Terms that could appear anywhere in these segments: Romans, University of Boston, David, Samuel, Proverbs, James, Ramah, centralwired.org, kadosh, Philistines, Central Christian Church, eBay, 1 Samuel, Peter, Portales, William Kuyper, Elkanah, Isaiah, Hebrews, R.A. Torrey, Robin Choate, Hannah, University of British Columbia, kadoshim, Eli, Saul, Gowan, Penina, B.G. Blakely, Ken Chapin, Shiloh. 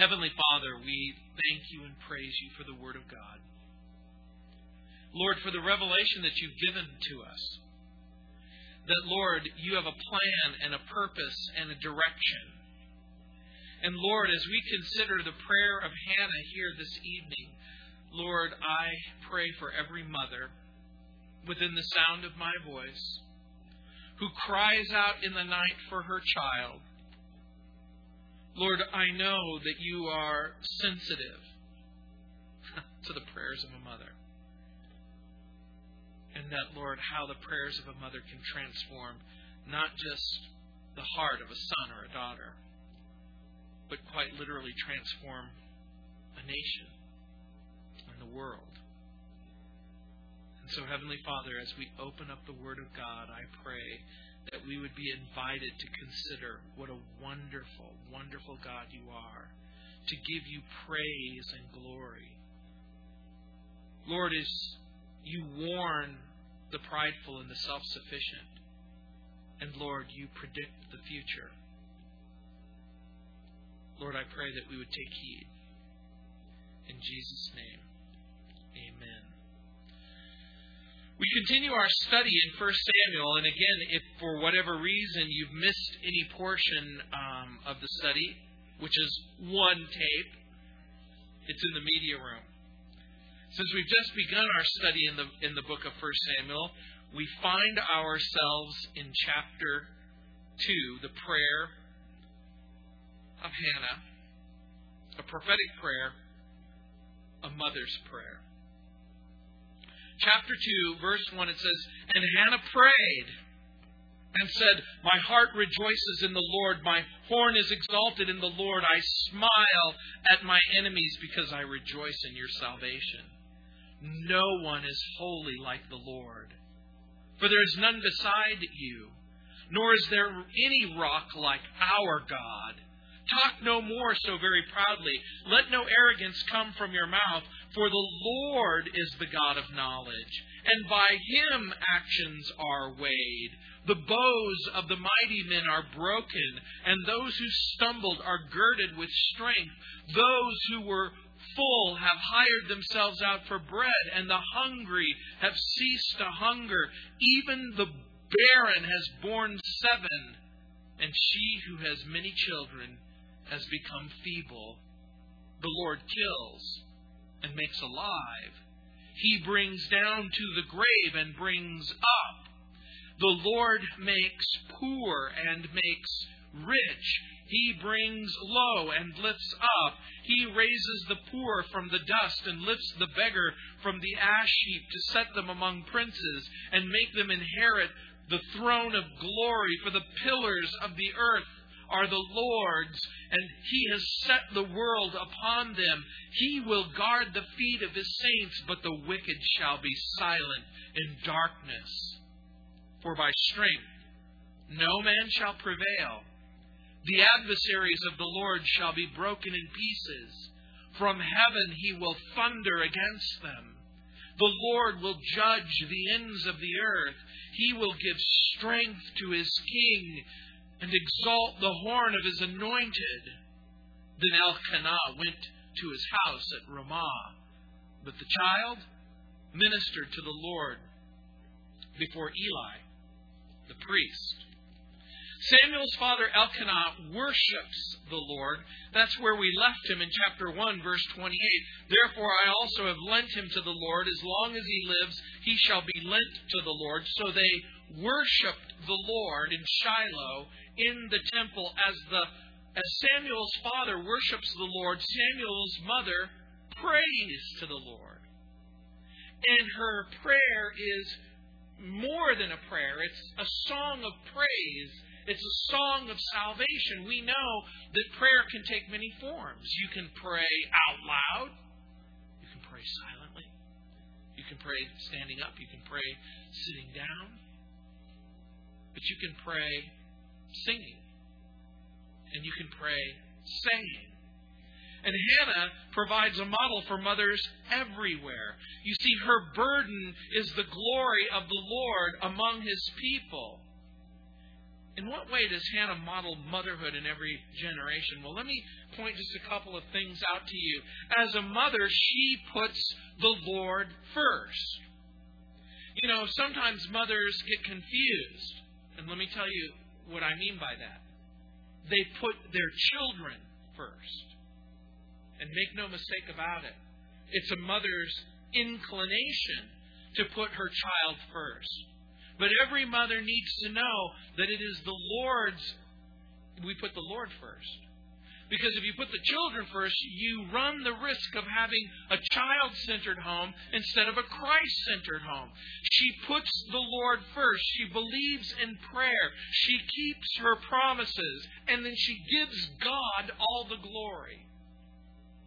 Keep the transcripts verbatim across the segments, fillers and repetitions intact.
Heavenly Father, we thank you and praise you for the Word of God. Lord, for the revelation that you've given to us. That, Lord, you have a plan and a purpose and a direction. And, Lord, as we consider the prayer of Hannah here this evening, Lord, I pray for every mother within the sound of my voice who cries out in the night for her child. Lord, I know that you are sensitive to the prayers of a mother. And that, Lord, how the prayers of a mother can transform not just the heart of a son or a daughter, but quite literally transform a nation and the world. And so, Heavenly Father, as we open up the Word of God, I pray that we would be invited to consider what a wonderful, wonderful God you are, to give you praise and glory. Lord, as you warn the prideful and the self-sufficient, and Lord, you predict the future. Lord, I pray that we would take heed. In Jesus' name, amen. We continue our study in First Samuel, and again, if for whatever reason you've missed any portion um, of the study, which is one tape, it's in the media room. Since we've just begun our study in the in the book of First Samuel, we find ourselves in chapter two, the prayer of Hannah, a prophetic prayer, a mother's prayer. Chapter two, verse one, it says, "And Hannah prayed and said, My heart rejoices in the Lord. My horn is exalted in the Lord. I smile at my enemies because I rejoice in your salvation. No one is holy like the Lord, for there is none beside you, nor is there any rock like our God. Talk no more so very proudly. Let no arrogance come from your mouth, for the Lord is the God of knowledge, and by him actions are weighed. The bows of the mighty men are broken, and those who stumbled are girded with strength. Those who were full have hired themselves out for bread, and the hungry have ceased to hunger. Even the barren has borne seven, and she who has many children has become feeble. The Lord kills and makes alive. He brings down to the grave and brings up. The Lord makes poor and makes rich. He brings low and lifts up. He raises the poor from the dust and lifts the beggar from the ash heap to set them among princes and make them inherit the throne of glory. For the pillars of the earth are the Lord's, and he has set the world upon them. He will guard the feet of his saints, but the wicked shall be silent in darkness. For by strength no man shall prevail. The adversaries of the Lord shall be broken in pieces. From heaven he will thunder against them. The Lord will judge the ends of the earth. He will give strength to his king and exalt the horn of his anointed." Then Elkanah went to his house at Ramah, but the child ministered to the Lord before Eli, the priest. Samuel's father Elkanah worships the Lord. That's where we left him in chapter one, verse twenty-eight. "Therefore I also have lent him to the Lord. As long as he lives, he shall be lent to the Lord." So they worshipped the Lord in Shiloh, in the temple. As the as Samuel's father worships the Lord, Samuel's mother prays to the Lord. And her prayer is more than a prayer. It's a song of praise. It's a song of salvation. We know that prayer can take many forms. You can pray out loud. You can pray silently. You can pray standing up. You can pray sitting down. But you can pray singing. And you can pray saying. And Hannah provides a model for mothers everywhere. You see, her burden is the glory of the Lord among his people. in what way does Hannah model motherhood in every generation? Well, let me point just a couple of things out to you. As a mother, she puts the Lord first. You know, sometimes mothers get confused. And let me tell you what I mean by that. They put their children first. And make no mistake about it. It's a mother's inclination to put her child first. But every mother needs to know that it is the Lord's, we put the Lord first. Because if you put the children first, you run the risk of having a child-centered home instead of a Christ-centered home. She puts the Lord first. She believes in prayer. She keeps her promises. And then she gives God all the glory.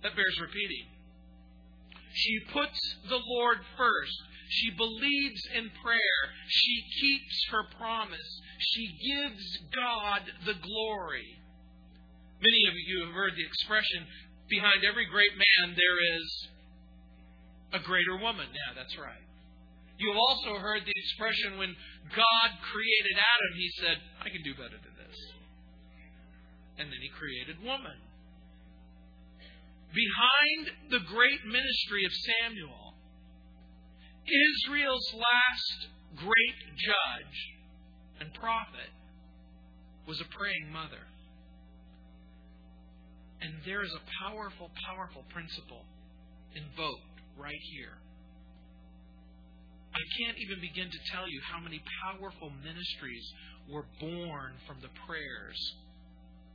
That bears repeating. She puts the Lord first. She believes in prayer. She keeps her promise. She gives God the glory. Many of you have heard the expression, behind every great man there is a greater woman. Yeah, that's right. You have also heard the expression, when God created Adam, He said, I can do better than this. And then He created woman. Behind the great ministry of Samuel, Israel's last great judge and prophet was a praying mother. And there is a powerful, powerful principle invoked right here. I can't even begin to tell you how many powerful ministries were born from the prayers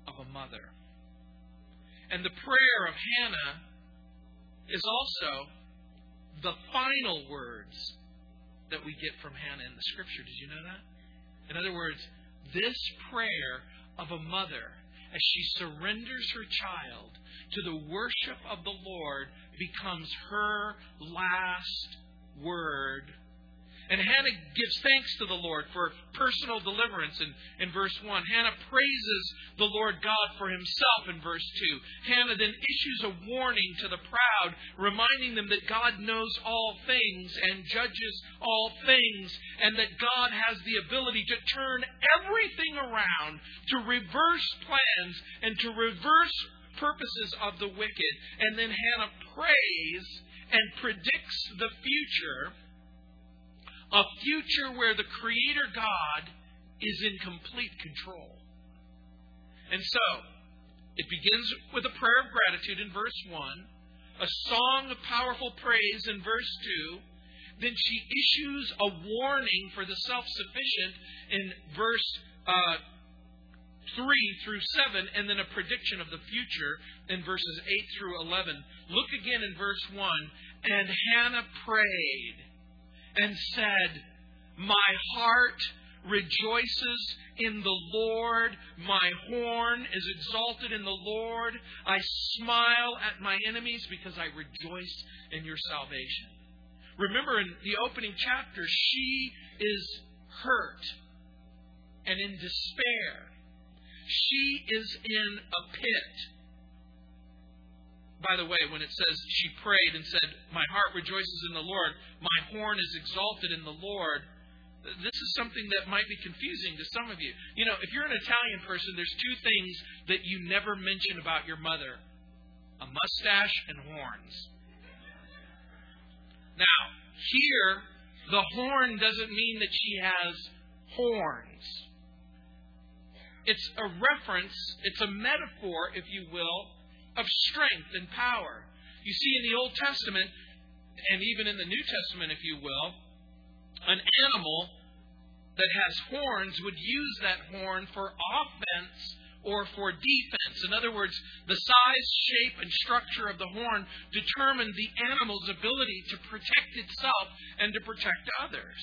of a mother. And the prayer of Hannah is also the final words that we get from Hannah in the Scripture. Did you know that? In other words, this prayer of a mother, as she surrenders her child to the worship of the Lord, becomes her last word. And Hannah gives thanks to the Lord for personal deliverance in, in verse one. Hannah praises the Lord God for Himself in verse two. Hannah then issues a warning to the proud, reminding them that God knows all things and judges all things, and that God has the ability to turn everything around, to reverse plans and to reverse purposes of the wicked. And then Hannah prays and predicts the future. A future where the Creator God is in complete control. And so, it begins with a prayer of gratitude in verse one, a song of powerful praise in verse two, then she issues a warning for the self-sufficient in verse uh, three through seven, and then a prediction of the future in verses eight through eleven. Look again in verse one, and Hannah prayed and said, my heart rejoices in the Lord. My horn is exalted in the Lord. I smile at my enemies because I rejoice in your salvation. Remember, in the opening chapter, she is hurt and in despair. She is in a pit. By the way, when it says she prayed and said, my heart rejoices in the Lord, my horn is exalted in the Lord, this is something that might be confusing to some of you. You know, if you're an Italian person, there's two things that you never mention about your mother: a mustache and horns. Now, here, the horn doesn't mean that she has horns. It's a reference, it's a metaphor, if you will, of strength and power. You see, in the Old Testament, and even in the New Testament, if you will, an animal that has horns would use that horn for offense or for defense. In other words, the size, shape, and structure of the horn determined the animal's ability to protect itself and to protect others.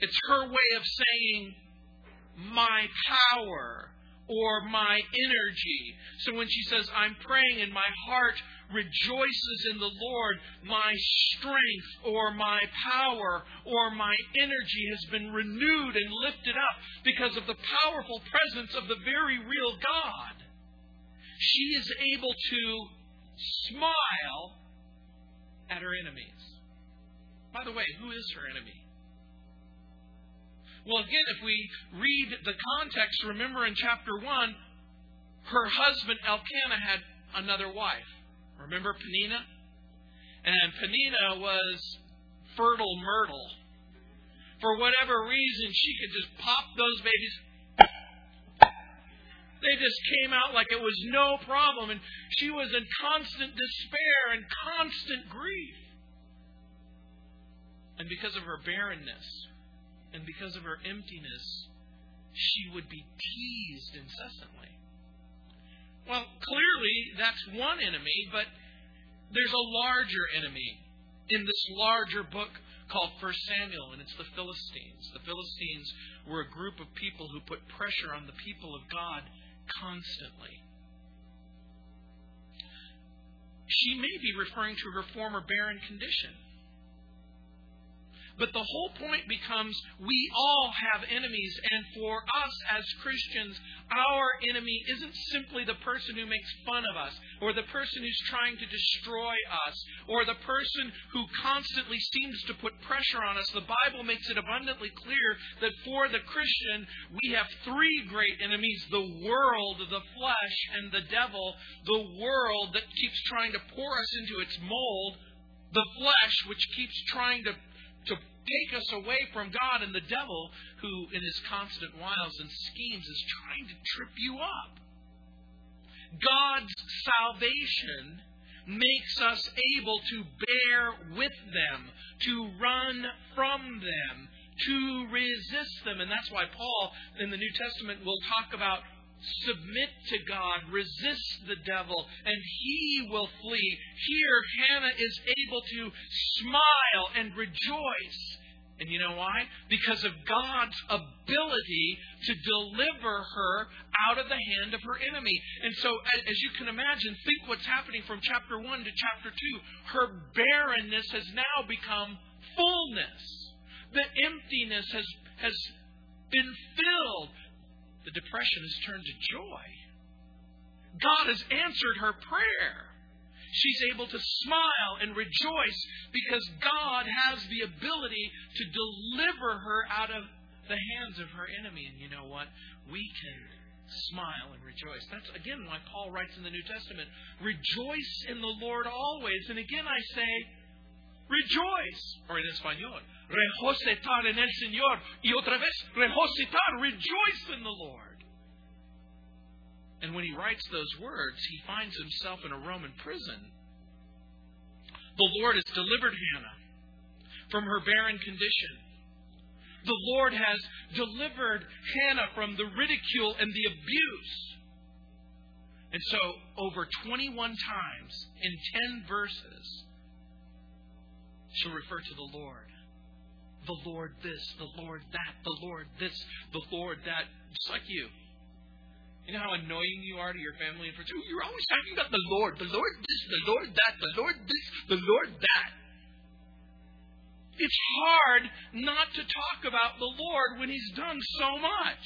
It's her way of saying, my power, or my energy. So when she says, I'm praying and my heart rejoices in the Lord, my strength or my power or my energy has been renewed and lifted up because of the powerful presence of the very real God. She is able to smile at her enemies. By the way, who is her enemy? Well, again, if we read the context, remember in chapter one, her husband Elkanah had another wife. Remember Penina? And Penina was fertile myrtle. For whatever reason, she could just pop those babies. They just came out like it was no problem. And she was in constant despair and constant grief. And because of her barrenness and because of her emptiness, she would be teased incessantly. Well, clearly that's one enemy, but there's a larger enemy in this larger book called First Samuel, and it's the Philistines. The Philistines were a group of people who put pressure on the people of God constantly. She may be referring to her former barren condition. But the whole point becomes we all have enemies, and for us as Christians, our enemy isn't simply the person who makes fun of us, or the person who's trying to destroy us, or the person who constantly seems to put pressure on us. The Bible makes it abundantly clear that for the Christian, we have three great enemies: the world, the flesh, and the devil. The world that keeps trying to pour us into its mold, the flesh which keeps trying to to take us away from God, and the devil who in his constant wiles and schemes is trying to trip you up. God's salvation makes us able to bear with them, to run from them, to resist them. And that's why Paul in the New Testament will talk about submit to God, resist the devil, and he will flee. Here, Hannah is able to smile and rejoice. And you know why? Because of God's ability to deliver her out of the hand of her enemy. And so, as you can imagine, think what's happening from chapter one to chapter two. Her barrenness has now become fullness. The emptiness has, has been filled. The depression has turned to joy. God has answered her prayer. She's able to smile and rejoice because God has the ability to deliver her out of the hands of her enemy. And you know what? We can smile and rejoice. That's again why Paul writes in the New Testament, rejoice in the Lord always. And again I say, rejoice. Or in Espanol, rejosetar en el Señor. Y otra vez, rejosetar, rejoice in the Lord. And when he writes those words, he finds himself in a Roman prison. The Lord has delivered Hannah from her barren condition. The Lord has delivered Hannah from the ridicule and the abuse. And so, over twenty-one times in ten verses, she'll refer to the Lord. The Lord this, the Lord that, the Lord this, the Lord that. Just like you. You know how annoying you are to your family and friends? You're always talking about the Lord, the Lord this, the Lord that, the Lord this, the Lord that. It's hard not to talk about the Lord when He's done so much.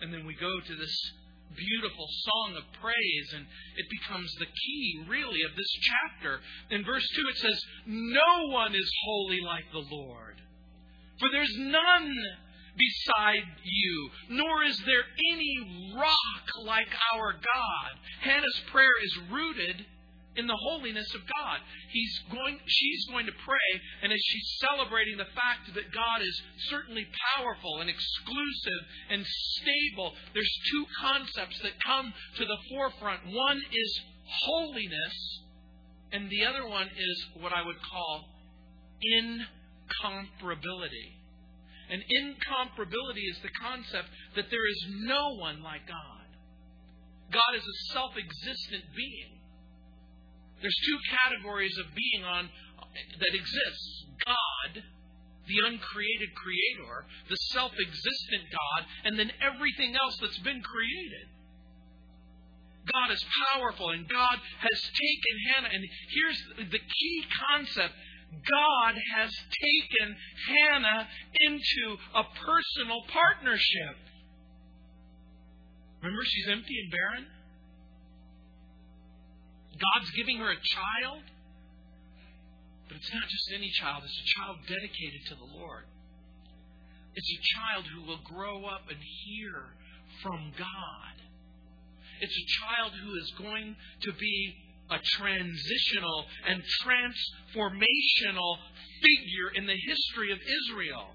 And then we go to this beautiful song of praise, and it becomes the key, really, of this chapter. In verse two, it says, "No one is holy like the Lord, for there's none beside you, nor is there any rock like our God." Hannah's prayer is rooted in the holiness of God. He's going, she's going to pray, and as she's celebrating the fact that God is certainly powerful and exclusive and stable, there's two concepts that come to the forefront. One is holiness, and the other one is what I would call incomparability. And incomparability is the concept that there is no one like God. God is a self-existent being. There's two categories of being on that exists. God, the uncreated creator, the self-existent God, and then everything else that's been created. God is powerful, and God has taken Hannah. And here's the key concept. God has taken Hannah into a personal partnership. Remember, she's empty and barren. God's giving her a child. But it's not just any child. It's a child dedicated to the Lord. It's a child who will grow up and hear from God. It's a child who is going to be a transitional and transformational figure in the history of Israel.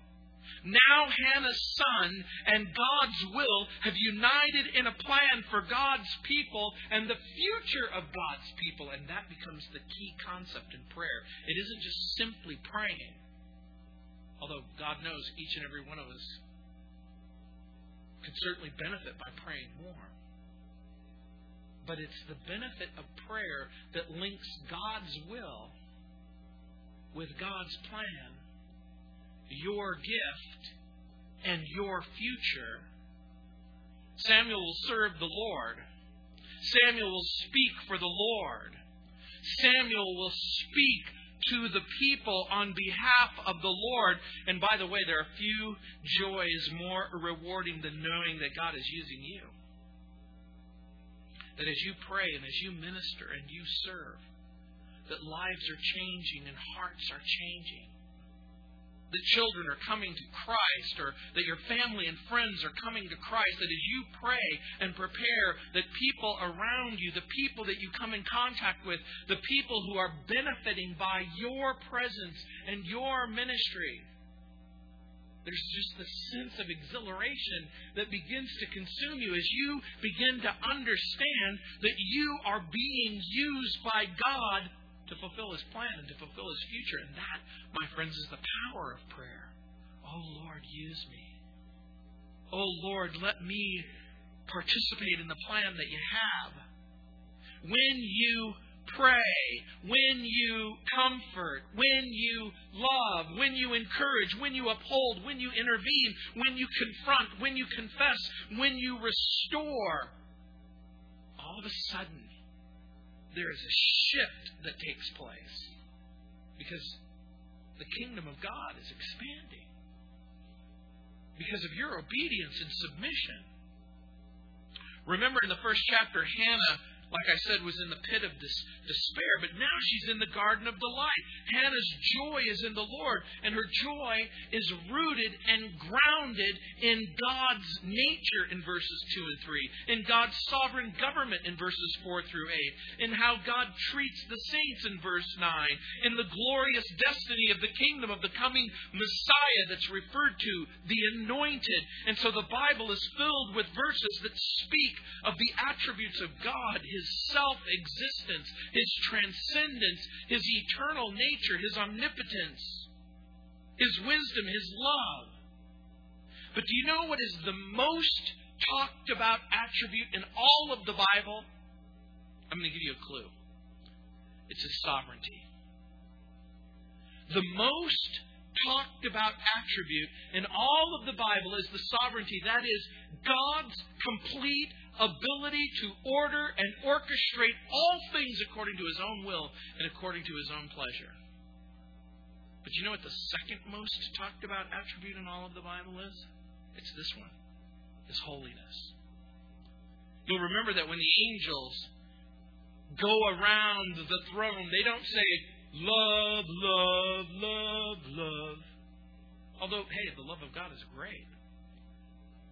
Now Hannah's son and God's will have united in a plan for God's people and the future of God's people. And that becomes the key concept in prayer. It isn't just simply praying, although God knows each and every one of us could certainly benefit by praying more. But it's the benefit of prayer that links God's will with God's plan, your gift, and your future. Samuel will serve the Lord. Samuel will speak for the Lord. Samuel will speak to the people on behalf of the Lord. And by the way, there are few joys more rewarding than knowing that God is using you. That as you pray and as you minister and you serve, that lives are changing and hearts are changing. That children are coming to Christ, or that your family and friends are coming to Christ, that as you pray and prepare, that people around you, the people that you come in contact with, the people who are benefiting by your presence and your ministry, there's just this sense of exhilaration that begins to consume you as you begin to understand that you are being used by God to fulfill His plan and to fulfill His future. And that, my friends, is the power of prayer. Oh, Lord, use me. Oh, Lord, let me participate in the plan that you have. When you pray, when you comfort, when you love, when you encourage, when you uphold, when you intervene, when you confront, when you confess, when you restore, all of a sudden, there is a shift that takes place because the kingdom of God is expanding. Because of your obedience and submission. Remember in the first chapter, Hannah, like I said, was in the pit of this despair, but now she's in the garden of delight. Hannah's joy is in the Lord, and her joy is rooted and grounded in God's nature in verses two and three, in God's sovereign government in verses four through eight, in how God treats the saints in verse nine, in the glorious destiny of the kingdom of the coming Messiah that's referred to, the anointed. And so the Bible is filled with verses that speak of the attributes of God, His self-existence, His transcendence, His eternal nature, His omnipotence, His wisdom, His love. But do you know what is the most talked about attribute in all of the Bible? I'm going to give you a clue. It's His sovereignty. The most talked about attribute in all of the Bible is the sovereignty. That is God's complete ability to order and orchestrate all things according to His own will and according to His own pleasure. But you know what the second most talked about attribute in all of the Bible is? It's this one. His holiness. You'll remember that when the angels go around the throne, they don't say, love, love, love, love. Although, hey, the love of God is great.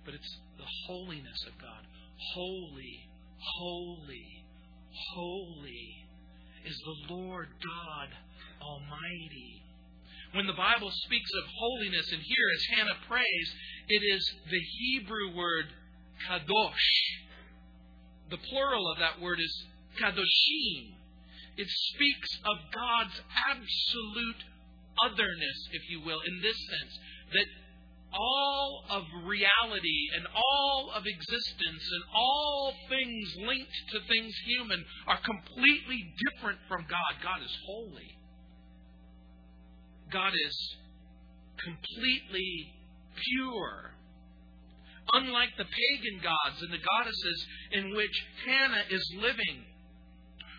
But it's the holiness of God. Holy, holy, holy is the Lord God Almighty. When the Bible speaks of holiness, and here as Hannah prays, it is the Hebrew word kadosh. The plural of that word is kadoshim. It speaks of God's absolute otherness, if you will, in this sense, that all of reality and all of existence and all things linked to things human are completely different from God. God is holy. God is completely pure. Unlike the pagan gods and the goddesses in which Hannah is living,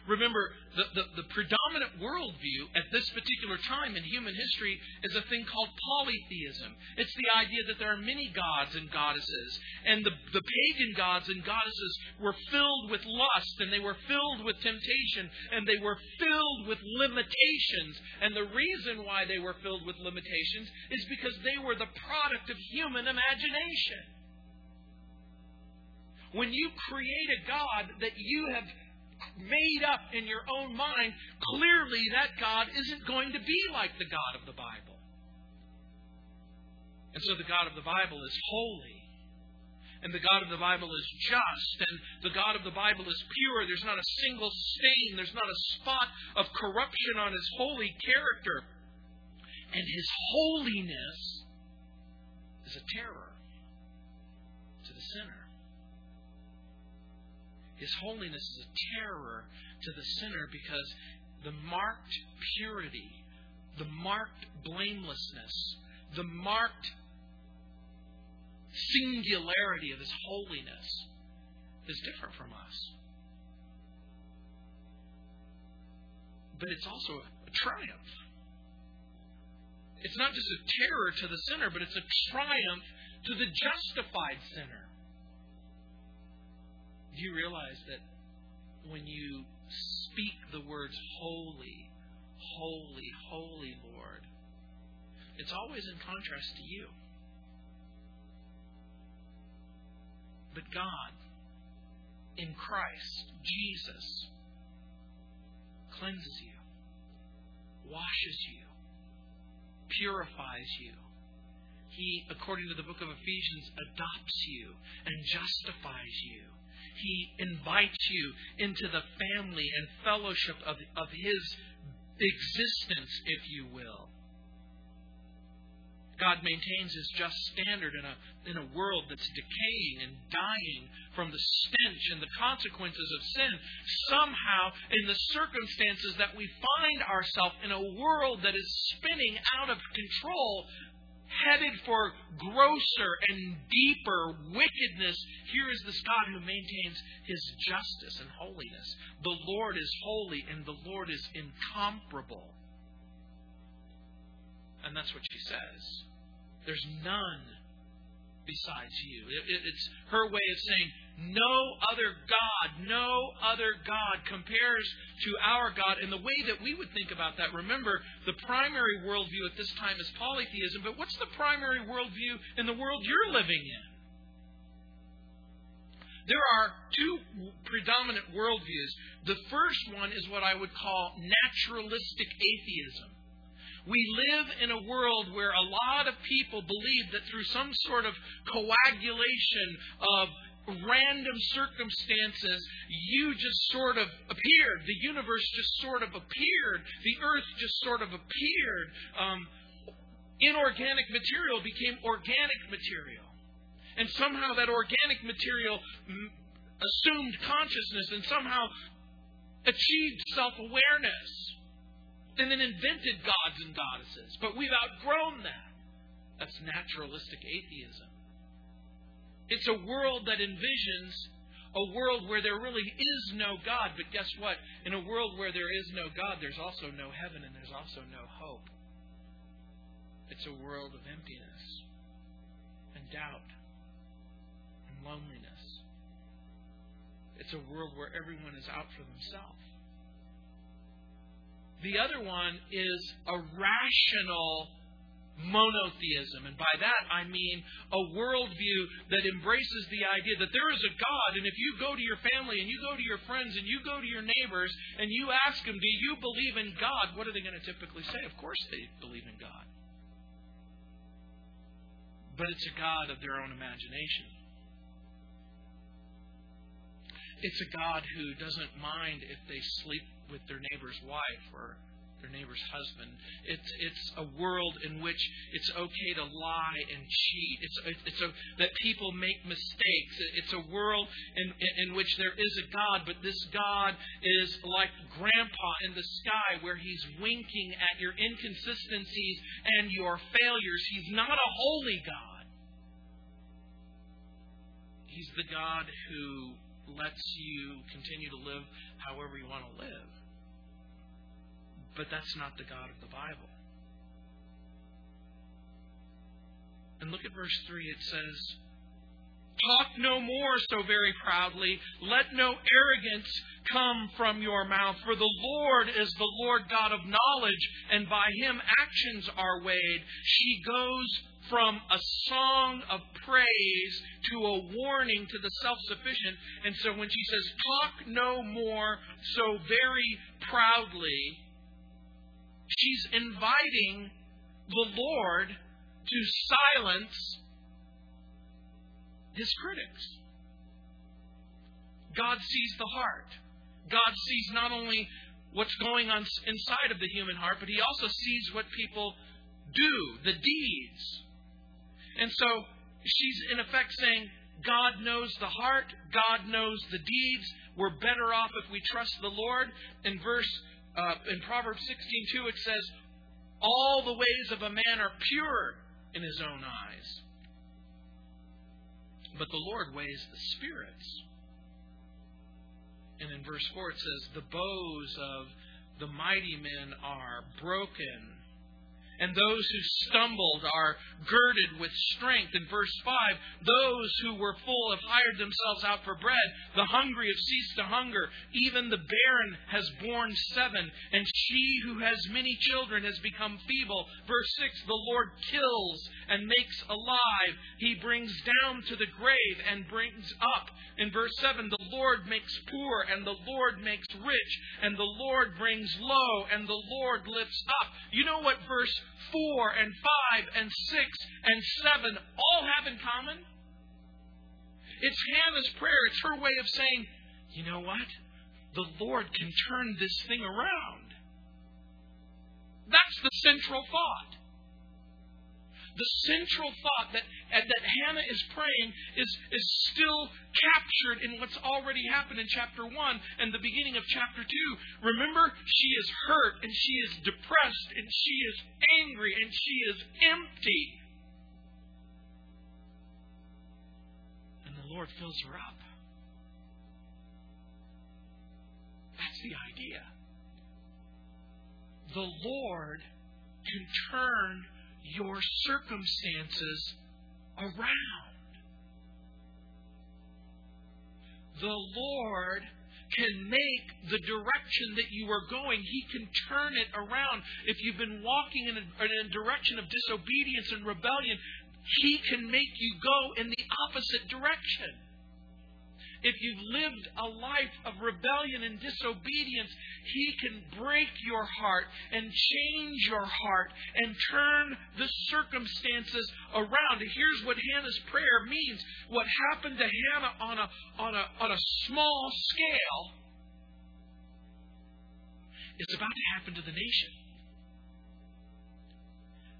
Remember, the, the, the predominant worldview at this particular time in human history is a thing called polytheism. It's the idea that there are many gods and goddesses. And the, the pagan gods and goddesses were filled with lust, and they were filled with temptation, and they were filled with limitations. And the reason why they were filled with limitations is because they were the product of human imagination. When you create a God that you have made up in your own mind, clearly that God isn't going to be like the God of the Bible. And so the God of the Bible is holy. And the God of the Bible is just. And the God of the Bible is pure. There's not a single stain. There's not a spot of corruption on His holy character. And His holiness is a terror to the sinner. His holiness is a terror to the sinner because the marked purity, the marked blamelessness, the marked singularity of His holiness is different from us. But it's also a triumph. It's not just a terror to the sinner, but it's a triumph to the justified sinner. Do you realize that when you speak the words holy, holy, holy Lord, it's always in contrast to you. But God, in Christ, Jesus, cleanses you, washes you, purifies you. He, according to the book of Ephesians, adopts you and justifies you. He invites you into the family and fellowship of, of His existence, if you will. God maintains His just standard in a, in a world that's decaying and dying from the stench and the consequences of sin. Somehow, in the circumstances that we find ourselves in a world that is spinning out of control, headed for grosser and deeper wickedness, here is this God who maintains His justice and holiness. The Lord is holy and the Lord is incomparable. And that's what she says. There's none besides you. It's her way of saying, no other God, no other God compares to our God. And the way that we would think about that, remember, the primary worldview at this time is polytheism. But what's the primary worldview in the world you're living in? There are two predominant worldviews. The first one is what I would call naturalistic atheism. We live in a world where a lot of people believe that through some sort of coagulation of random circumstances, you just sort of appeared. The universe just sort of appeared. The earth just sort of appeared. Um, inorganic material became organic material. And somehow that organic material assumed consciousness and somehow achieved self-awareness. And then invented gods and goddesses. But we've outgrown that. That's naturalistic atheism. It's a world that envisions a world where there really is no God. But guess what? In a world where there is no God, there's also no heaven and there's also no hope. It's a world of emptiness and doubt and loneliness. It's a world where everyone is out for themselves. The other one is a rational monotheism. And by that, I mean a worldview that embraces the idea that there is a God. And if you go to your family and you go to your friends and you go to your neighbors and you ask them, do you believe in God? What are they going to typically say? Of course they believe in God. But it's a God of their own imagination. It's a God who doesn't mind if they sleep with their neighbor's wife or their neighbor's husband. It's it's a world in which it's okay to lie and cheat. It's it's a, that people make mistakes. It's a world in, in in which there is a God, but this God is like Grandpa in the sky, where He's winking at your inconsistencies and your failures. He's not a holy God. He's the God who lets you continue to live however you want to live. But that's not the God of the Bible. And look at verse three. It says, "Talk no more so very proudly. Let no arrogance come from your mouth. For the Lord is the Lord God of knowledge, and by him actions are weighed." She goes from a song of praise to a warning to the self-sufficient. And so when she says, "Talk no more so very proudly," she's inviting the Lord to silence his critics. God sees the heart. God sees not only what's going on inside of the human heart, but he also sees what people do, the deeds. And so she's in effect saying, God knows the heart. God knows the deeds. We're better off if we trust the Lord. In verse uh, in Proverbs sixteen two, it says, "All the ways of a man are pure in his own eyes, but the Lord weighs the spirits." And in verse four it says, "The bows of the mighty men are broken, and those who stumbled are girded with strength." In verse five, "Those who were full have hired themselves out for bread. The hungry have ceased to hunger. Even the barren has borne seven, and she who has many children has become feeble." Verse six, "The Lord kills and makes alive. He brings down to the grave and brings up." In verse seven, "The Lord makes poor, and the Lord makes rich, and the Lord brings low, and the Lord lifts up." You know what verse four and five and six and seven all have in common? It's Hannah's prayer. It's her way of saying, you know what? The Lord can turn this thing around. That's the central thought. The central thought that, that Hannah is praying is, is still captured in what's already happened in chapter one and the beginning of chapter two. Remember, she is hurt, and she is depressed, and she is angry, and she is empty. And the Lord fills her up. That's the idea. The Lord can turn your circumstances around. The Lord can make the direction that you are going, he can turn it around. If you've been walking in a, in a direction of disobedience and rebellion, he can make you go in the opposite direction. If you've lived a life of rebellion and disobedience, he can break your heart and change your heart and turn the circumstances around. And here's what Hannah's prayer means. What happened to Hannah on a, on a, on a small scale is about to happen to the nation.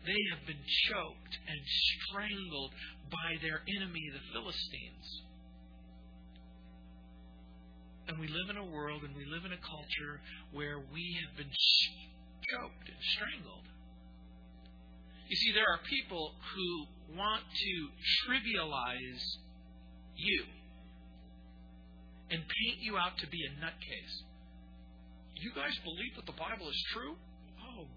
They have been choked and strangled by their enemy, the Philistines. And we live in a world and we live in a culture where we have been choked and strangled. You see, there are people who want to trivialize you and paint you out to be a nutcase. You guys believe that the Bible is true? Oh.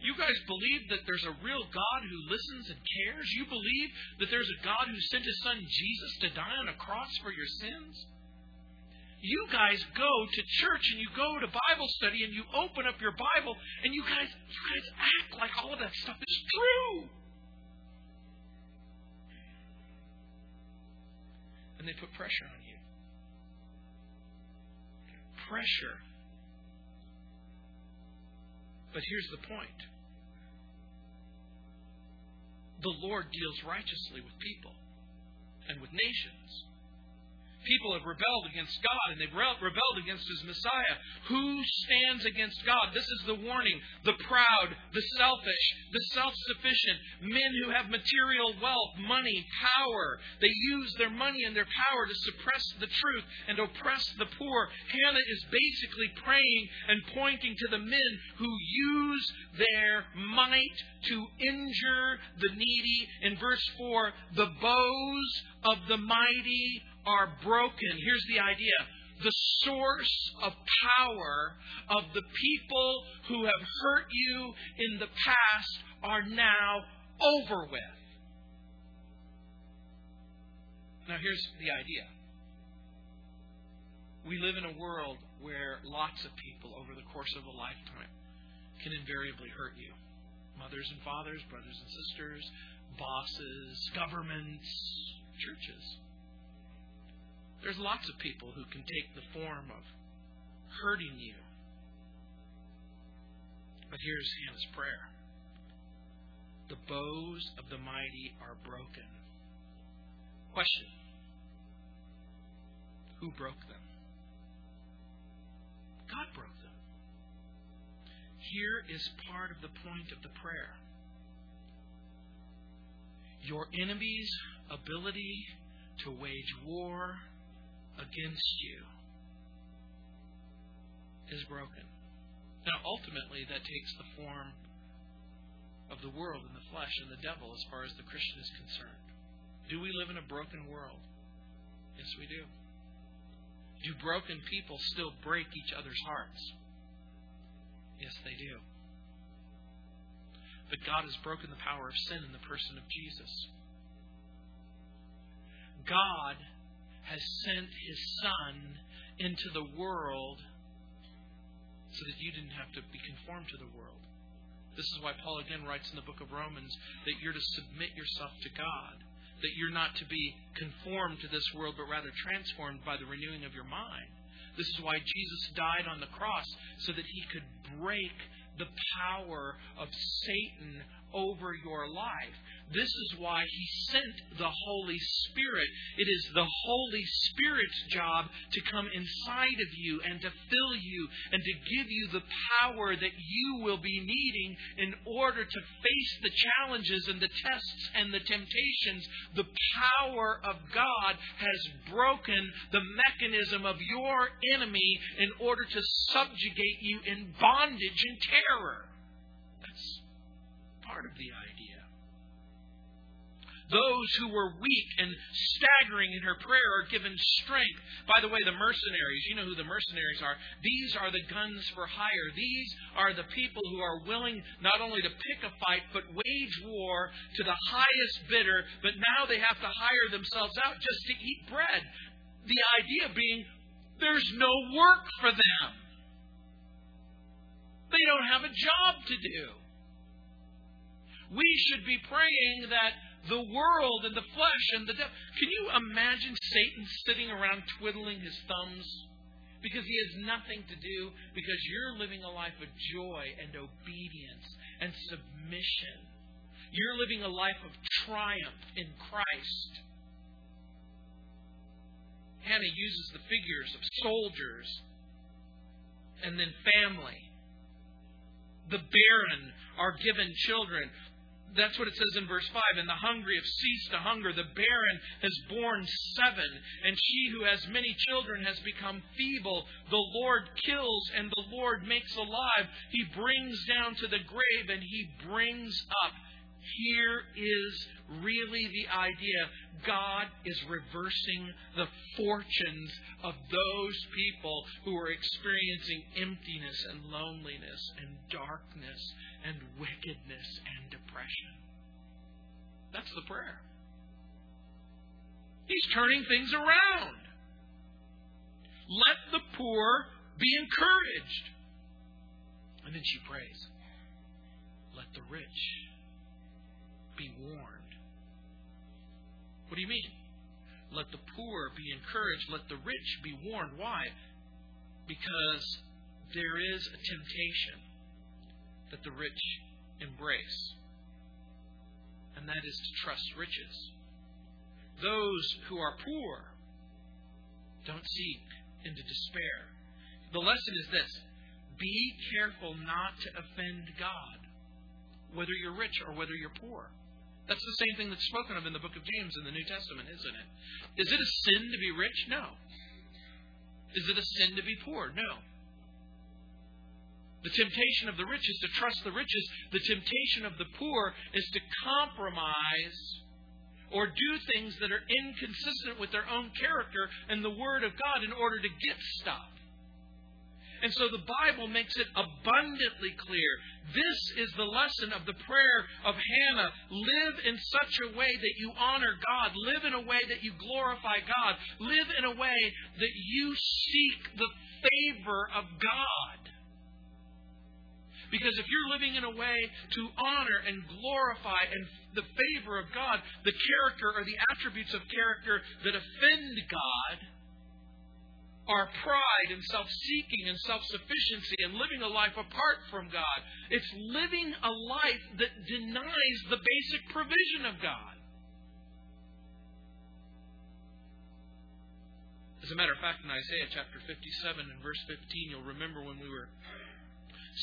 You guys believe that there's a real God who listens and cares? You believe that there's a God who sent his son Jesus to die on a cross for your sins? You guys go to church and you go to Bible study and you open up your Bible and you guys you guys act like all of that stuff is true. And they put pressure on you. Pressure. But here's the point. The Lord deals righteously with people and with nations. People have rebelled against God, and they've rebelled against his Messiah. Who stands against God? This is the warning. The proud, the selfish, the self-sufficient, men who have material wealth, money, power. They use their money and their power to suppress the truth and oppress the poor. Hannah is basically praying and pointing to the men who use their might to injure the needy. In verse four, the bows of the mighty are broken. Here's the idea. The source of power of the people who have hurt you in the past are now over with. Now, here's the idea. We live in a world where lots of people over the course of a lifetime can invariably hurt you. Mothers and fathers, brothers and sisters, bosses, governments, churches. There's lots of people who can take the form of hurting you. But here's Hannah's prayer. The bows of the mighty are broken. Question. Who broke them? God broke them. Here is part of the point of the prayer. Your enemy's ability to wage war against you is broken. Now, ultimately, that takes the form of the world and the flesh and the devil as far as the Christian is concerned. Do we live in a broken world? Yes, we do. Do broken people still break each other's hearts? Yes, they do. But God has broken the power of sin in the person of Jesus. God has sent His Son into the world so that you didn't have to be conformed to the world. This is why Paul again writes in the book of Romans that you're to submit yourself to God, that you're not to be conformed to this world, but rather transformed by the renewing of your mind. This is why Jesus died on the cross, so that He could break the power of Satan over your life. This is why He sent the Holy Spirit. It is the Holy Spirit's job to come inside of you and to fill you and to give you the power that you will be needing in order to face the challenges and the tests and the temptations. The power of God has broken the mechanism of your enemy in order to subjugate you in bondage and terror. That's part of the idea. Those who were weak and staggering in her prayer are given strength. By the way, the mercenaries, you know who the mercenaries are. These are the guns for hire. These are the people who are willing not only to pick a fight, but wage war to the highest bidder. But now they have to hire themselves out just to eat bread. The idea being, there's no work for them. They don't have a job to do. We should be praying that the world and the flesh and the devil... Can you imagine Satan sitting around twiddling his thumbs? Because he has nothing to do, because you're living a life of joy and obedience and submission. You're living a life of triumph in Christ. Hannah uses the figures of soldiers and then family. The barren are given children. That's what it says in verse five. And the hungry have ceased to hunger. The barren has borne seven. And she who has many children has become feeble. The Lord kills and the Lord makes alive. He brings down to the grave and He brings up. Here is really the idea. God is reversing the fortunes of those people who are experiencing emptiness and loneliness and darkness and wickedness and depression. That's the prayer. He's turning things around. Let the poor be encouraged. And then she prays, let the rich be warned. What do you mean? Let the poor be encouraged. Let the rich be warned. Why? Because there is a temptation that the rich embrace, and that is to trust riches. Those who are poor don't sink into despair. The lesson is this: be careful not to offend God, whether you're rich or whether you're poor. That's the same thing that's spoken of in the book of James in the New Testament, isn't it? Is it a sin to be rich? No. Is it a sin to be poor? No. The temptation of the rich is to trust the riches. The temptation of the poor is to compromise or do things that are inconsistent with their own character and the Word of God in order to get stuff. And so the Bible makes it abundantly clear. This is the lesson of the prayer of Hannah. Live in such a way that you honor God. Live in a way that you glorify God. Live in a way that you seek the favor of God. Because if you're living in a way to honor and glorify and the favor of God, the character or the attributes of character that offend God are pride and self-seeking and self-sufficiency and living a life apart from God. It's living a life that denies the basic provision of God. As a matter of fact, in Isaiah chapter fifty-seven and verse fifteen, you'll remember when we were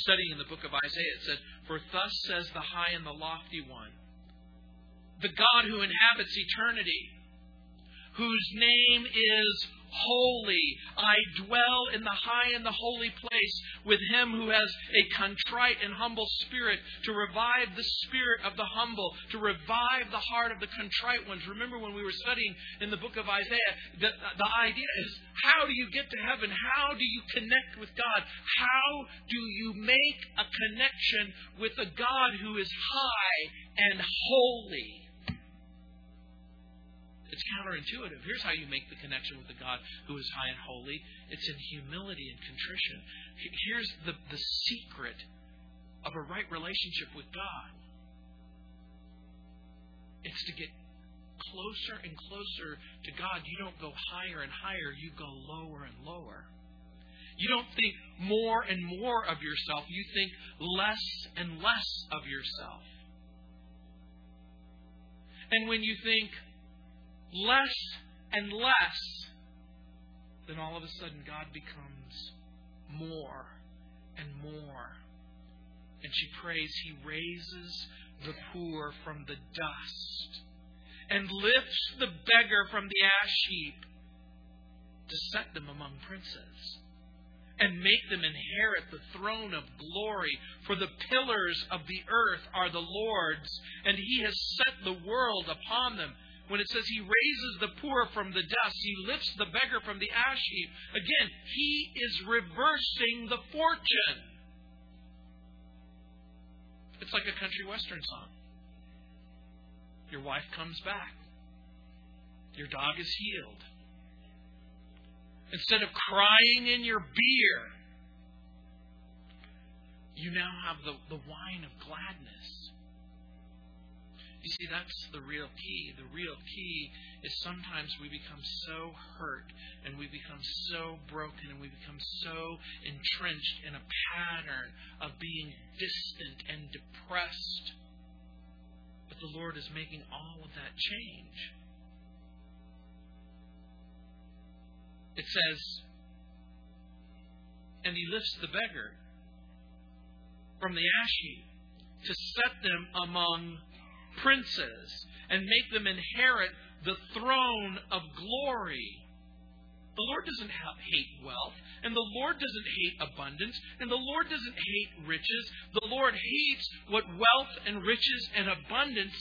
studying in the book of Isaiah, it said, "For thus says the high and the lofty one, the God who inhabits eternity, whose name is holy. I dwell in the high and the holy place with him who has a contrite and humble spirit, to revive the spirit of the humble, to revive the heart of the contrite ones." Remember when we were studying in the book of Isaiah, the, the idea is, how do you get to heaven? How do you connect with God? How do you make a connection with a God who is high and holy? It's counterintuitive. Here's how you make the connection with the God who is high and holy. It's in humility and contrition. Here's the, the secret of a right relationship with God. It's to get closer and closer to God. You don't go higher and higher. You go lower and lower. You don't think more and more of yourself. You think less and less of yourself. And when you think less and less, then all of a sudden God becomes more and more. And she prays, "He raises the poor from the dust and lifts the beggar from the ash heap to set them among princes and make them inherit the throne of glory. For the pillars of the earth are the Lord's, and He has set the world upon them." When it says He raises the poor from the dust, He lifts the beggar from the ash heap, again, He is reversing the fortune. It's like a country western song. Your wife comes back. Your dog is healed. Instead of crying in your beer, you now have the, the wine of gladness. You see, that's the real key. The real key is sometimes we become so hurt and we become so broken and we become so entrenched in a pattern of being distant and depressed. But the Lord is making all of that change. It says, "And He lifts the beggar from the ash heap to set them among princes and make them inherit the throne of glory." The Lord doesn't hate wealth, and the Lord doesn't hate abundance, and the Lord doesn't hate riches. The Lord hates what wealth and riches and abundance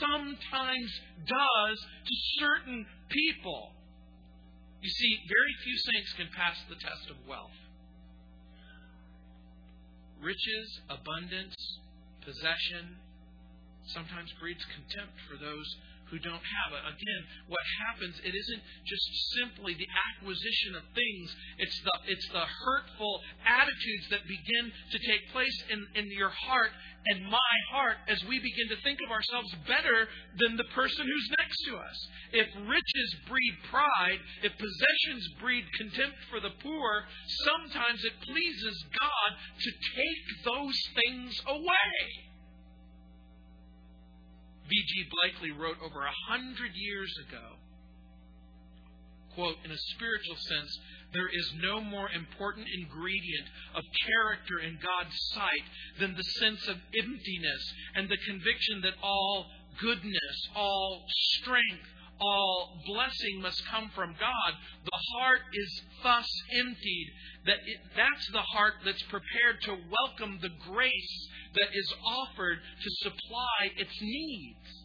sometimes does to certain people. You see, very few saints can pass the test of wealth. Riches, abundance, possession, sometimes breeds contempt for those who don't have it. Again, what happens, it isn't just simply the acquisition of things. It's the it's the hurtful attitudes that begin to take place in, in your heart and my heart as we begin to think of ourselves better than the person who's next to us. If riches breed pride, if possessions breed contempt for the poor, sometimes it pleases God to take those things away. B G Blakely wrote over a hundred years ago, quote, "In a spiritual sense, there is no more important ingredient of character in God's sight than the sense of emptiness and the conviction that all goodness, all strength, all blessing must come from God. The heart is thus emptied. That it, that's the heart that's prepared to welcome the grace that is offered to supply its needs."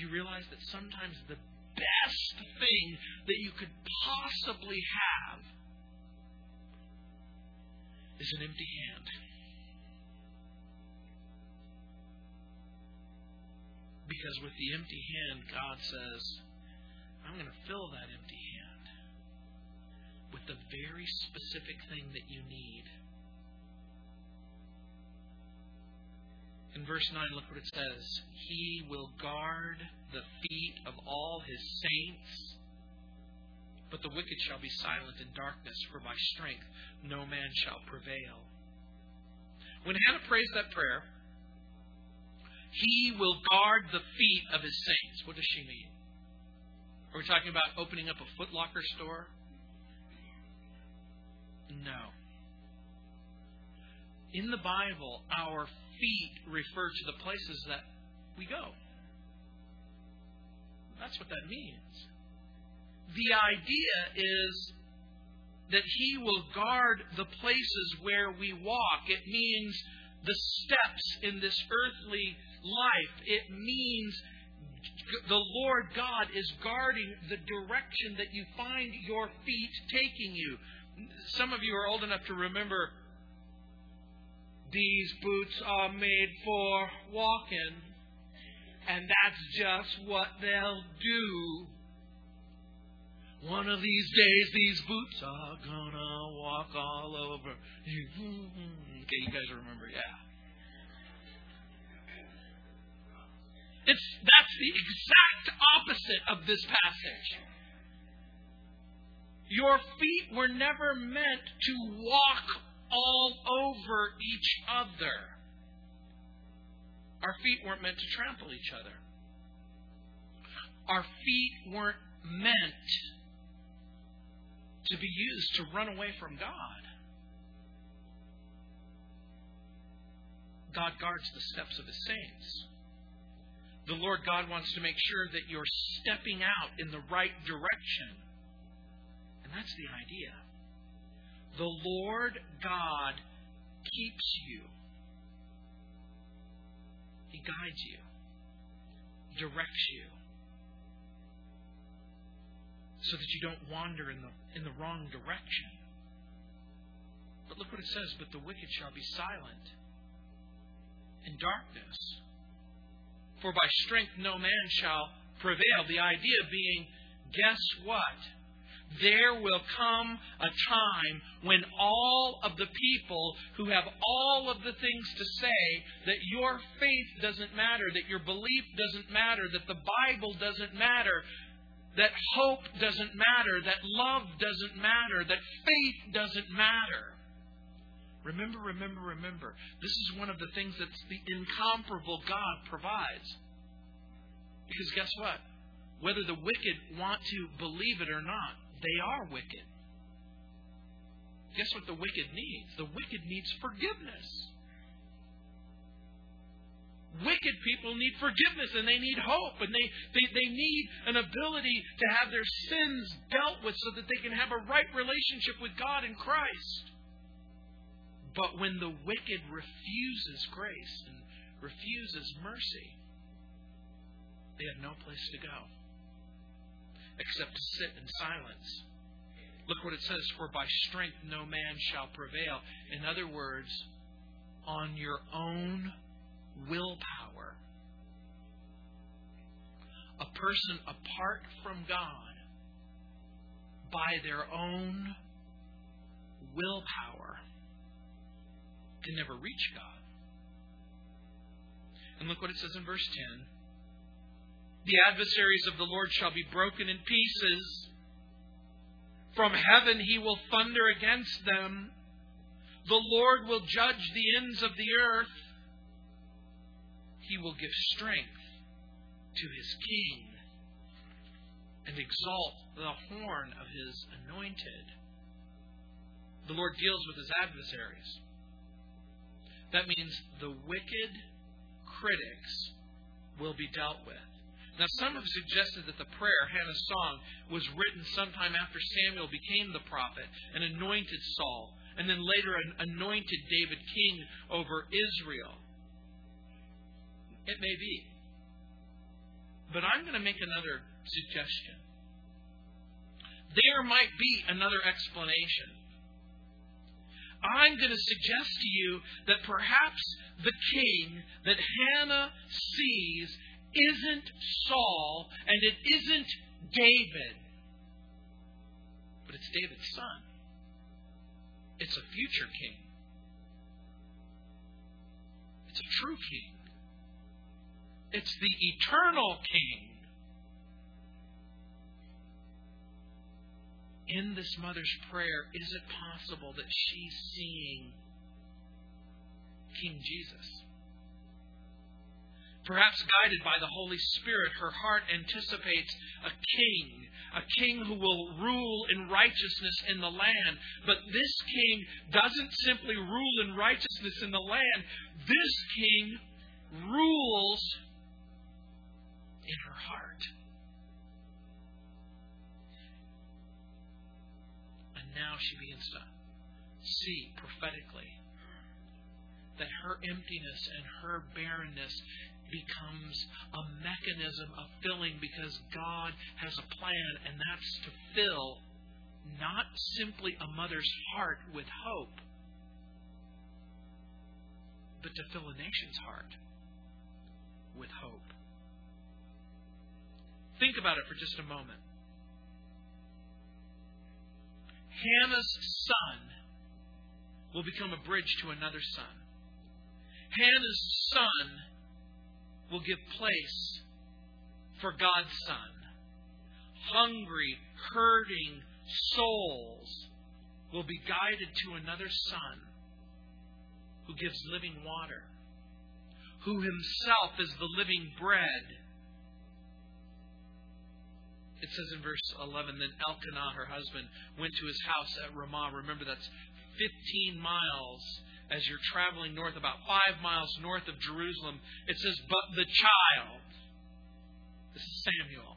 you realize that sometimes the best thing that you could possibly have is an empty hand. Because with the empty hand, God says, I'm going to fill that empty hand with the very specific thing that you need. In verse nine, look what it says. He will guard the feet of all his saints, but the wicked shall be silent in darkness, for by strength no man shall prevail. When Hannah prays that prayer, he will guard the feet of his saints. What does she mean? Are we talking about opening up a Foot Locker store? No. In the Bible, our feet refer to the places that we go. That's what that means. The idea is that he will guard the places where we walk. It means the steps in this earthly life. It means the Lord God is guarding the direction that you find your feet taking you. Some of you are old enough to remember, these boots are made for walking, and that's just what they'll do. One of these days, these boots are gonna walk all over you. Okay, you guys remember, yeah. It's that's the exact opposite of this passage. Your feet were never meant to walk all over each other. Our feet weren't meant to trample each other. Our feet weren't meant to be used to run away from God. God guards the steps of His saints. The Lord God wants to make sure that you're stepping out in the right direction. And that's the idea. The Lord God keeps you. He guides you, directs you, so that you don't wander in the in the wrong direction. But look what it says, but the wicked shall be silent in darkness, for by strength no man shall prevail. The idea being, guess what? There will come a time when all of the people who have all of the things to say that your faith doesn't matter, that your belief doesn't matter, that the Bible doesn't matter, that hope doesn't matter, that love doesn't matter, that faith doesn't matter. Remember, remember, remember. This is one of the things that the incomparable God provides. Because guess what? Whether the wicked want to believe it or not, they are wicked. Guess what the wicked needs? The wicked needs forgiveness. Wicked people need forgiveness, and they need hope, and they, they, they need an ability to have their sins dealt with so that they can have a right relationship with God in Christ. But when the wicked refuses grace and refuses mercy, they have no place to go except to sit in silence. Look what it says, for by strength no man shall prevail. In other words, on your own willpower, a person apart from God, by their own willpower, can never reach God. And look what it says in verse ten. The adversaries of the Lord shall be broken in pieces. From heaven he will thunder against them. The Lord will judge the ends of the earth. He will give strength to his king and exalt the horn of his anointed. The Lord deals with his adversaries. That means the wicked critics will be dealt with. Now, some have suggested that the prayer, Hannah's song, was written sometime after Samuel became the prophet and anointed Saul, and then later anointed David king over Israel. It may be. But I'm going to make another suggestion. There might be another explanation. I'm going to suggest to you that perhaps the king that Hannah sees isn't Saul and it isn't David, but it's David's son. It's a future king. It's a true king. It's the eternal king. In this mother's prayer, is it possible that she's seeing King Jesus? Perhaps guided by the Holy Spirit, her heart anticipates a king, a king who will rule in righteousness in the land. But this king doesn't simply rule in righteousness in the land. This king rules in her heart. And now she begins to see prophetically that her emptiness and her barrenness becomes a mechanism of filling, because God has a plan, and that's to fill not simply a mother's heart with hope, but to fill a nation's heart with hope. Think about it for just a moment. Hannah's son will become a bridge to another son. Hannah's son will give place for God's son. Hungry, hurting souls will be guided to another son who gives living water, who himself is the living bread. It says in verse eleven, then Elkanah, her husband, went to his house at Ramah. Remember, that's fifteen miles as you're traveling north, about five miles north of Jerusalem. It says, but the child, this is Samuel,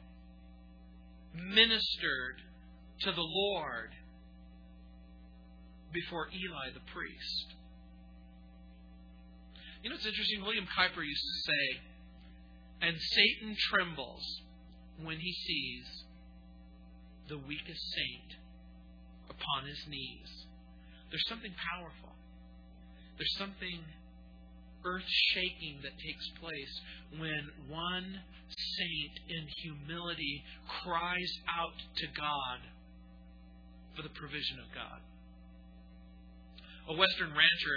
ministered to the Lord before Eli the priest. You know, it's interesting. William Kuyper used to say, and Satan trembles when he sees the weakest saint upon his knees. There's something powerful. There's something earth-shaking that takes place when one saint in humility cries out to God for the provision of God. A Western rancher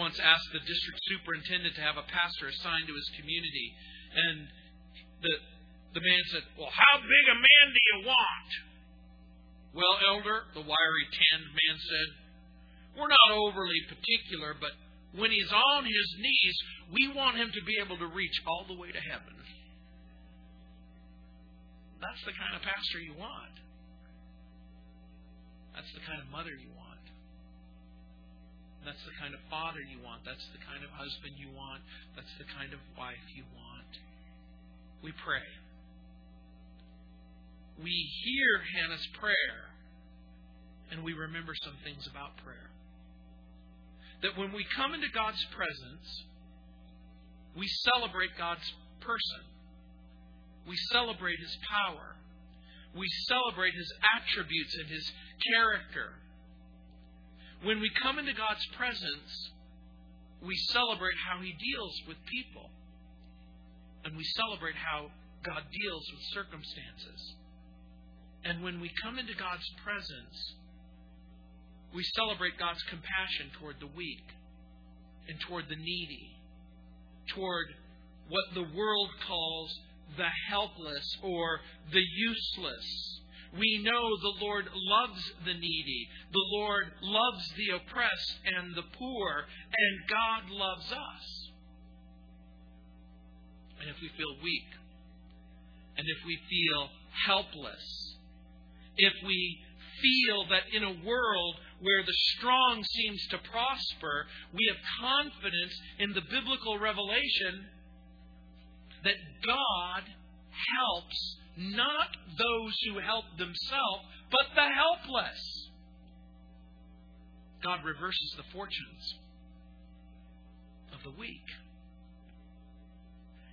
once asked the district superintendent to have a pastor assigned to his community, and the the man said, well, how big a man do you want? Well, elder, the wiry tanned man said, we're not overly particular, but when he's on his knees, we want him to be able to reach all the way to heaven. That's the kind of pastor you want. That's the kind of mother you want. That's the kind of father you want. That's the kind of husband you want. That's the kind of wife you want. We pray. We hear Hannah's prayer, and we remember some things about prayer. That when we come into God's presence, we celebrate God's person. We celebrate His power. We celebrate His attributes and His character. When we come into God's presence, we celebrate how He deals with people. And we celebrate how God deals with circumstances. And when we come into God's presence, we celebrate God's compassion toward the weak and toward the needy, toward what the world calls the helpless or the useless. We know the Lord loves the needy. The Lord loves the oppressed and the poor, and God loves us. And if we feel weak, and if we feel helpless, if we feel that in a world where the strong seems to prosper, we have confidence in the biblical revelation that God helps not those who help themselves, but the helpless. God reverses the fortunes of the weak.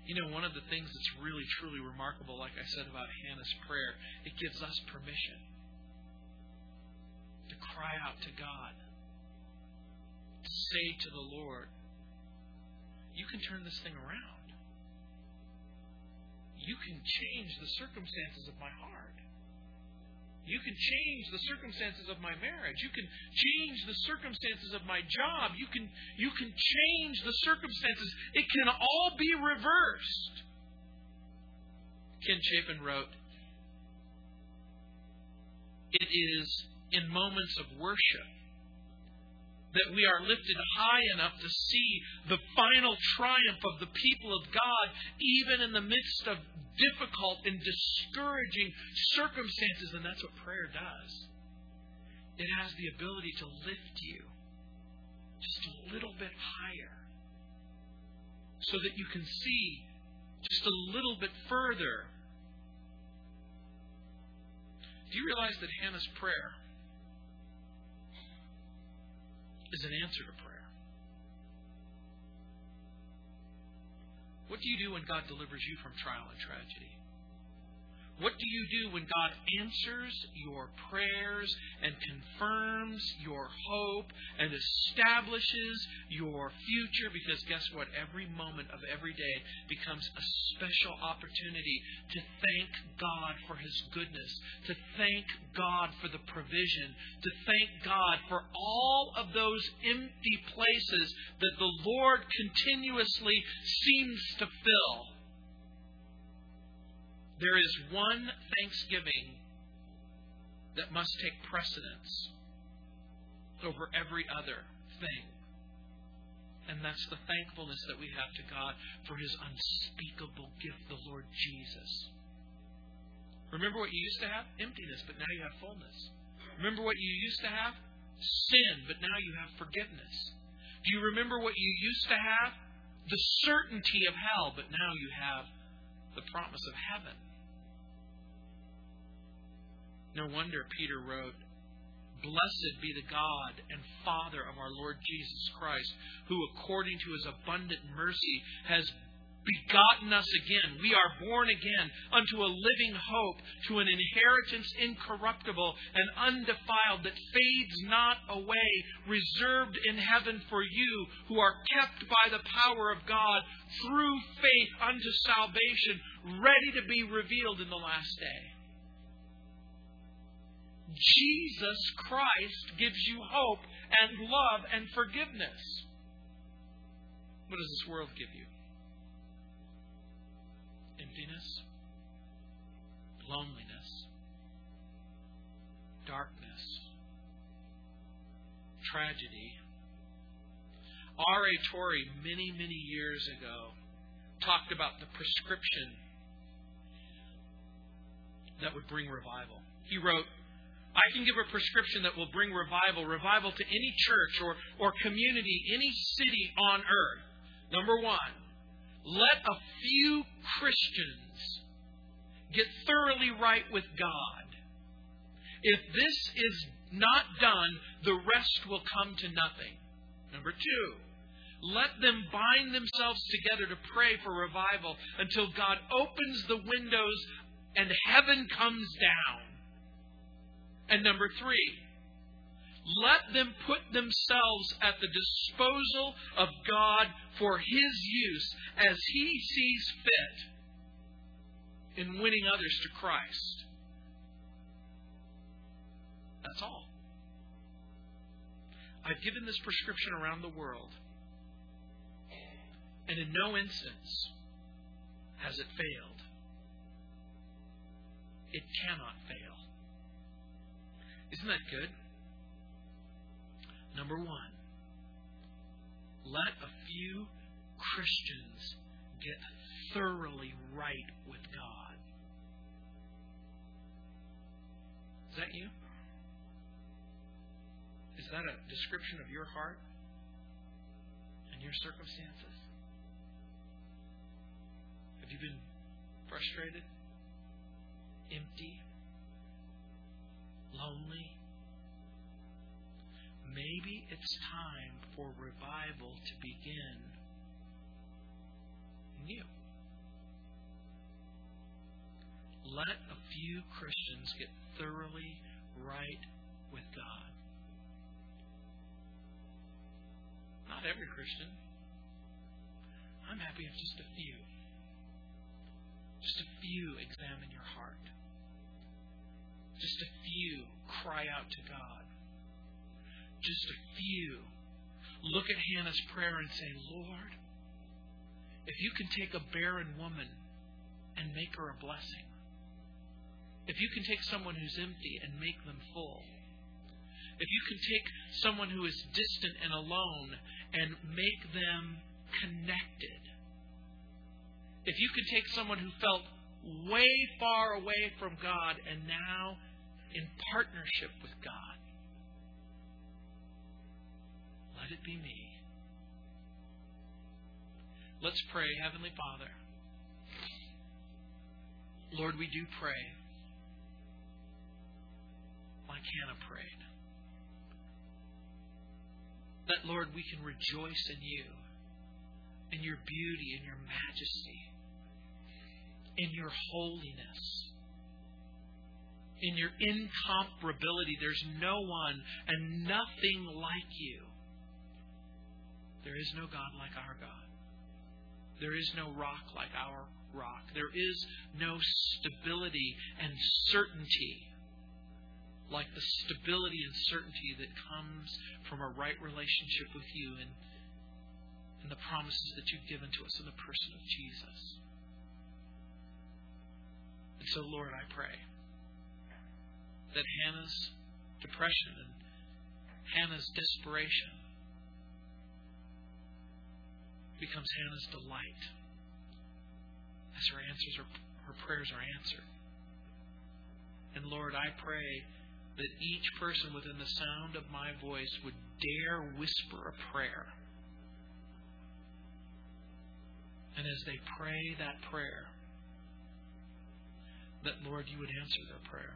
You know, one of the things that's really, truly remarkable, like I said about Hannah's prayer, it gives us permission to cry out to God, to say to the Lord, you can turn this thing around. You can change the circumstances of my heart. You can change the circumstances of my marriage. You can change the circumstances of my job. You can, you can change the circumstances. It can all be reversed. Ken Chapin wrote, it is in moments of worship that we are lifted high enough to see the final triumph of the people of God, even in the midst of difficult and discouraging circumstances. And that's what prayer does. It has the ability to lift you just a little bit higher so that you can see just a little bit further. Do you realize that Hannah's prayer is an answer to prayer? What do you do when God delivers you from trial and tragedy? What do you do when God answers your prayers and confirms your hope and establishes your future? Because guess what? Every moment of every day becomes a special opportunity to thank God for His goodness, to thank God for the provision, to thank God for all of those empty places that the Lord continuously seems to fill. There is one thanksgiving that must take precedence over every other thing. And that's the thankfulness that we have to God for His unspeakable gift, the Lord Jesus. Remember what you used to have? Emptiness, but now you have fullness. Remember what you used to have? Sin, but now you have forgiveness. Do you remember what you used to have? The certainty of hell, but now you have the promise of heaven. No wonder Peter wrote, "Blessed be the God and Father of our Lord Jesus Christ, who according to His abundant mercy has begotten us again." We are born again unto a living hope, to an inheritance incorruptible and undefiled that fades not away, reserved in heaven for you who are kept by the power of God through faith unto salvation, ready to be revealed in the last day. Jesus Christ gives you hope and love and forgiveness. What does this world give you? Emptiness, loneliness, darkness, tragedy. R A Torrey, many, many years ago, talked about the prescription that would bring revival. He wrote, "I can give a prescription that will bring revival, revival to any church or, or community, any city on earth. Number one, let a few Christians get thoroughly right with God. If this is not done, the rest will come to nothing. Number two, let them bind themselves together to pray for revival until God opens the windows and heaven comes down. And number three, let them put themselves at the disposal of God for His use as He sees fit in winning others to Christ." That's all. I've given this prescription around the world, and in no instance has it failed. It cannot fail. Isn't that good? Number one, let a few Christians get thoroughly right with God. Is that you? Is that a description of your heart and your circumstances? Have you been frustrated, empty, lonely? Maybe it's time for revival to begin new. let a few Christians get thoroughly right with God. Not every Christian. I'm happy if just a few. Just a few examine your heart. Just a few cry out to God. Just a few look at Hannah's prayer and say, Lord, if you can take a barren woman and make her a blessing, if you can take someone who's empty and make them full, if you can take someone who is distant and alone and make them connected, if you can take someone who felt way far away from God and now in partnership with God, let it be me. Let's pray. Heavenly Father, Lord, we do pray like Hannah prayed. That, Lord, we can rejoice in you, in your beauty, in your majesty, in your holiness, in your incomparability. There's no one and nothing like you. There is no God like our God. There is no rock like our rock. There is no stability and certainty like the stability and certainty that comes from a right relationship with you and, and the promises that you've given to us in the person of Jesus. And so, Lord, I pray that Hannah's depression and Hannah's desperation becomes Hannah's delight as her answers, her, her prayers are answered. And Lord, I pray that each person within the sound of my voice would dare whisper a prayer. And as they pray that prayer, that, Lord, you would answer their prayer.